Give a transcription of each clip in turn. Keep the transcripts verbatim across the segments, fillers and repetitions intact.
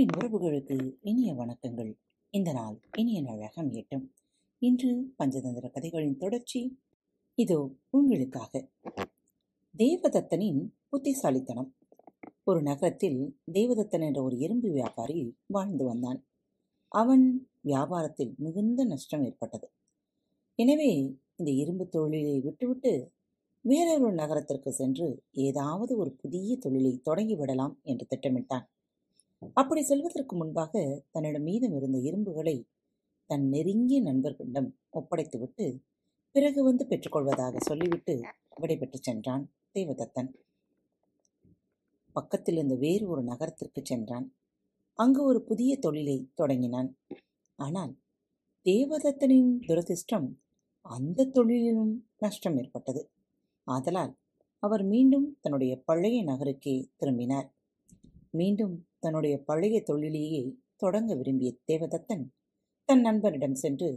அன்பின் உறவுகளுக்கு இனிய வணக்கங்கள். இந்த நாள் இனிய நாளாக எட்டும். இன்று பஞ்சதந்திர கதைகளின் தொடர்ச்சி இதோ உங்களுக்காக. தேவதத்தனின் புத்திசாலித்தனம். ஒரு நகரத்தில் தேவதத்தன் என்ற ஒரு இரும்பு வியாபாரி வாழ்ந்து வந்தான். அவன் வியாபாரத்தில் மிகுந்த நஷ்டம் ஏற்பட்டது. எனவே இந்த இரும்பு தொழிலை விட்டுவிட்டு வேறொரு நகரத்திற்கு சென்று ஏதாவது ஒரு புதிய தொழிலை தொடங்கிவிடலாம் என்று திட்டமிட்டான். அப்படி செல்வதற்கு முன்பாக தன்னிடம் மீதம் இருந்த இரும்புகளை தன் நெருங்கிய நண்பர்களிடம் ஒப்படைத்துவிட்டு பிறகு வந்து பெற்றுக்கொள்வதாக சொல்லிவிட்டு விடைபெற்று சென்றான் தேவதத்தன். பக்கத்தில் இருந்த வேறு ஒரு நகரத்திற்கு சென்றான். அங்கு ஒரு புதிய தொழிலை தொடங்கினான். ஆனால் தேவதத்தனின் துரதிர்ஷ்டம் அந்த தொழிலிலும் நஷ்டம் ஏற்பட்டது. ஆதலால் அவர் மீண்டும் தன்னுடைய பழைய நகருக்கே திரும்பினார். மீண்டும் தன்னுடைய பழைய தொழிலையே தொடங்க விரும்பிய தேவதத்தன் தன் நண்பனிடம் சென்று,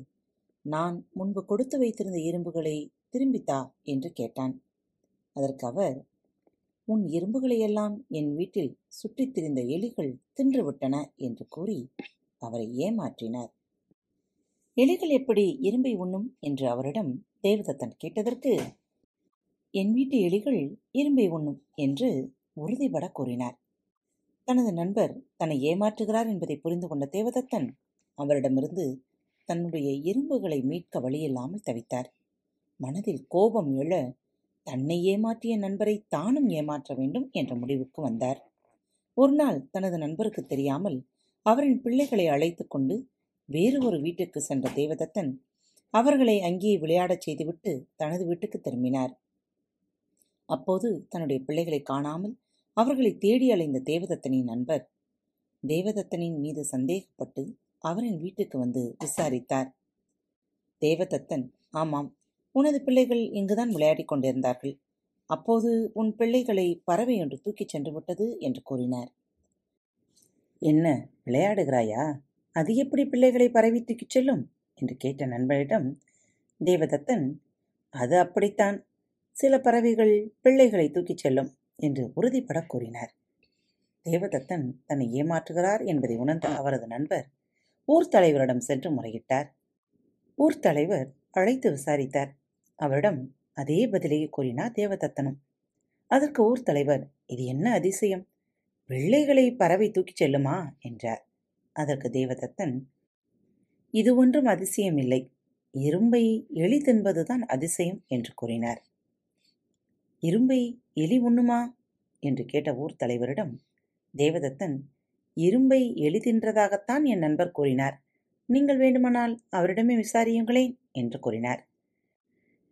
நான் முன்பு கொடுத்து வைத்திருந்த இரும்புகளை திரும்பித்தா என்று கேட்டான். அதற்கு அவர், உன் இரும்புகளையெல்லாம் என் வீட்டில் சுற்றித் திரிந்த எலிகள் தின்றுவிட்டன என்று கூறி அவரை ஏமாற்றினார். எலிகள் எப்படி இரும்பை உண்ணும் என்று அவரிடம் தேவதத்தன் கேட்டதற்கு, என் வீட்டு எலிகள் இரும்பை உண்ணும் என்று உறுதிபட கூறினார். தனது நண்பர் தன்னை ஏமாற்றுகிறார் என்பதை புரிந்து கொண்ட தேவதத்தன் அவரிடமிருந்து தன்னுடைய இரும்புகளை மீட்க வழியில்லாமல் தவித்தார். மனதில் கோபம் எழ தன்னை ஏமாற்றிய நண்பரை தானும் ஏமாற்ற வேண்டும் என்ற முடிவுக்கு வந்தார். ஒரு நாள் தனது நண்பருக்கு தெரியாமல் அவரின் பிள்ளைகளை அழைத்து கொண்டு வேறு ஒரு வீட்டுக்கு சென்ற தேவதத்தன் அவர்களை அங்கேயே விளையாடச் செய்துவிட்டு தனது வீட்டுக்கு திரும்பினார். அப்போது தன்னுடைய பிள்ளைகளை காணாமல் அவர்களை தேடி அலைந்த தேவதத்தனின் நண்பர் தேவதத்தனின் மீது சந்தேகப்பட்டு அவரின் வீட்டுக்கு வந்து விசாரித்தார். தேவதத்தன், ஆமாம், உனது பிள்ளைகள் இங்குதான் விளையாடி கொண்டிருந்தார்கள். அப்போது உன் பிள்ளைகளை பறவை ஒன்று தூக்கிச் சென்று விட்டது என்று கூறினார். என்ன விளையாடுகிறாயா? அது எப்படி பிள்ளைகளை பறவை தூக்கிச் செல்லும் என்று கேட்ட நண்பரிடம் தேவதத்தன், அது அப்படித்தான், சில பறவைகள் பிள்ளைகளை தூக்கிச் செல்லும் என்று உறுதிபட கூறினார். தேவதத்தன் தன்னை ஏமாற்றுகிறார் என்பதை உணர்ந்த அவரது நண்பர் ஊர் தலைவரிடம் சென்று முறையிட்டார். ஊர் தலைவர் அழைத்து விசாரித்தார். அவரிடம் அதே பதிலையே கூறினார் தேவதத்தனும். அதற்கு ஊர் தலைவர், இது என்ன அதிசயம், பிள்ளைகளை பறவை தூக்கிச் செல்லுமா என்றார். அதற்கு தேவதத்தன், இது ஒன்றும் அதிசயம் இல்லை, இரும்பை எலி தின்பதுதான் அதிசயம் என்று கூறினார். இரும்பை எலி உண்ணுமா என்று கேட்ட ஊர் தலைவரிடம் தேவதத்தன், இரும்பை எலி தின்றதாகத்தான் என் நண்பர் கூறினார், நீங்கள் வேண்டுமானால் அவரிடமே விசாரியுங்களேன் என்று கூறினார்.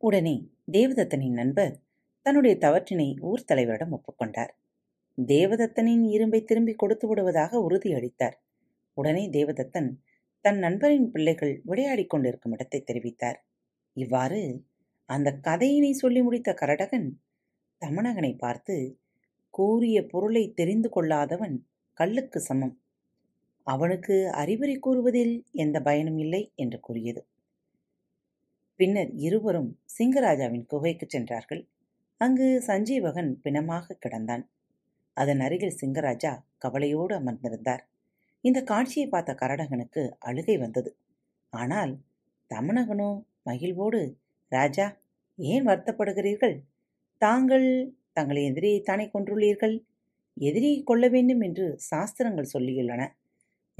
உடனே தேவதத்தனின் நண்பர் தன்னுடைய தவற்றினை ஊர் தலைவரிடம் ஒப்புக்கொண்டார். தேவதத்தனின் இரும்பை திரும்பி கொடுத்து விடுவதாக உறுதியளித்தார். உடனே தேவதத்தன் தன் நண்பரின் பிள்ளைகள் விளையாடி கொண்டிருக்கும் இடத்தை தெரிவித்தார். இவ்வாறு அந்த கதையினை சொல்லி முடித்த கரடகன் தமணகனை பார்த்து, கூறிய பொருளை தெரிந்து கொள்ளாதவன் கல்லுக்கு சமம், அவனுக்கு அறிவுரை கூறுவதில் எந்த பயனும் இல்லை என்று கூறியது. பின்னர் இருவரும் சிங்கராஜாவின் குகைக்கு சென்றார்கள். அங்கு சஞ்சீவகன் பிணமாக கிடந்தான். அதன் அருகில் சிங்கராஜா கவலையோடு அமர்ந்திருந்தார். இந்த காட்சியை பார்த்த கரடகனுக்கு அழுகை வந்தது. ஆனால் தமணகனோ மகிழ்வோடு, ராஜா, ஏன் வருத்தப்படுகிறீர்கள்? தாங்கள் தங்களை எதிரியை தானே கொன்றுள்ளீர்கள். எதிரியை கொல்ல வேண்டும் என்று சாஸ்திரங்கள் சொல்லியுள்ளன.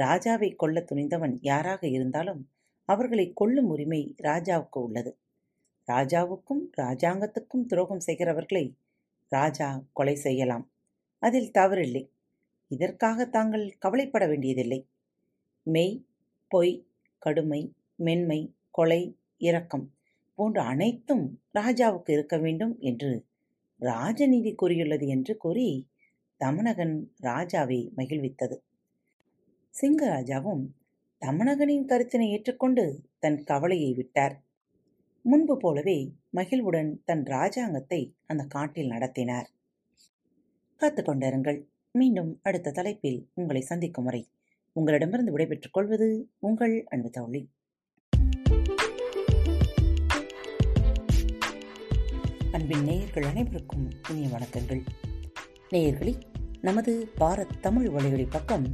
ராஜாவை கொல்ல துணிந்தவன் யாராக இருந்தாலும் அவர்களை கொல்லும் உரிமை ராஜாவுக்கு உள்ளது. ராஜாவுக்கும் ராஜாங்கத்துக்கும் துரோகம் செய்கிறவர்களை ராஜா கொலை செய்யலாம், அதில் தவறில்லை. இதற்காக தாங்கள் கவலைப்பட வேண்டியதில்லை. மெய், பொய், கடுமை, மென்மை, கொலை, இரக்கம் போன்ற அனைத்தும் ராஜாவுக்கு இருக்க வேண்டும் என்று ராஜநீதி கூறியுள்ளது என்று கூறி தமணகன் ராஜாவை மகிழ்வித்தது. சிங்கராஜாவும் தமணகனின் கருத்தினை ஏற்றுக்கொண்டு தன் கவலையை விட்டார். முன்பு போலவே மகிழ்வுடன் தன் ராஜாங்கத்தை அந்த காட்டில் நடத்தினார். காத்து கொண்டிருங்கள், மீண்டும் அடுத்த தலைப்பில் உங்களை சந்திக்கும் வரை உங்களிடமிருந்து விடைபெற்றுக் கொள்வது உங்கள் அன்பு தோழி. அன்பின் நேயர்கள் அனைவருக்கும் இனிய வணக்கங்கள். நேயர்களே, நமது பாரத் தமிழ் வலையொலி பக்கம்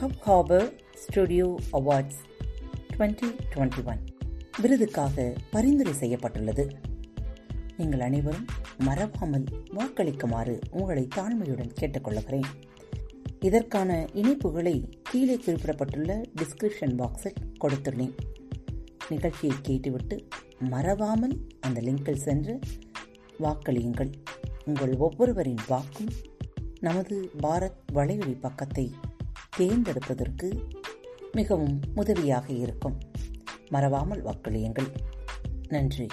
ஹப் ஹாபர் ஸ்டுடியோ அவார்ட்ஸ் இருபது இருபத்தி ஒன்று விருதுக்காக பரிந்துரை செய்யப்பட்டுள்ளது. நீங்கள் அனைவரும் மறவாமல் வாக்களிக்குமாறு உங்களை தாழ்மையுடன் கேட்டுக்கொள்கிறேன். இதற்கான இணைப்புகளை கீழே குறிப்பிடப்பட்டுள்ள டிஸ்கிரிப்ஷன் பாக்ஸில் கொடுத்துள்ளேன். நிகழ்ச்சியை கேட்டுவிட்டு மறவாமல் அந்த லிங்கில் சென்று வாக்களியுங்கள். உங்கள் ஒவ்வொருவரின் வாக்கும் நமது பாரத் வலையொலி பக்கத்தை தேர்ந்தெடுப்பதற்கு மிகவும் உதவியாக இருக்கும். மறவாமல் வாக்களியுங்கள். நன்றி.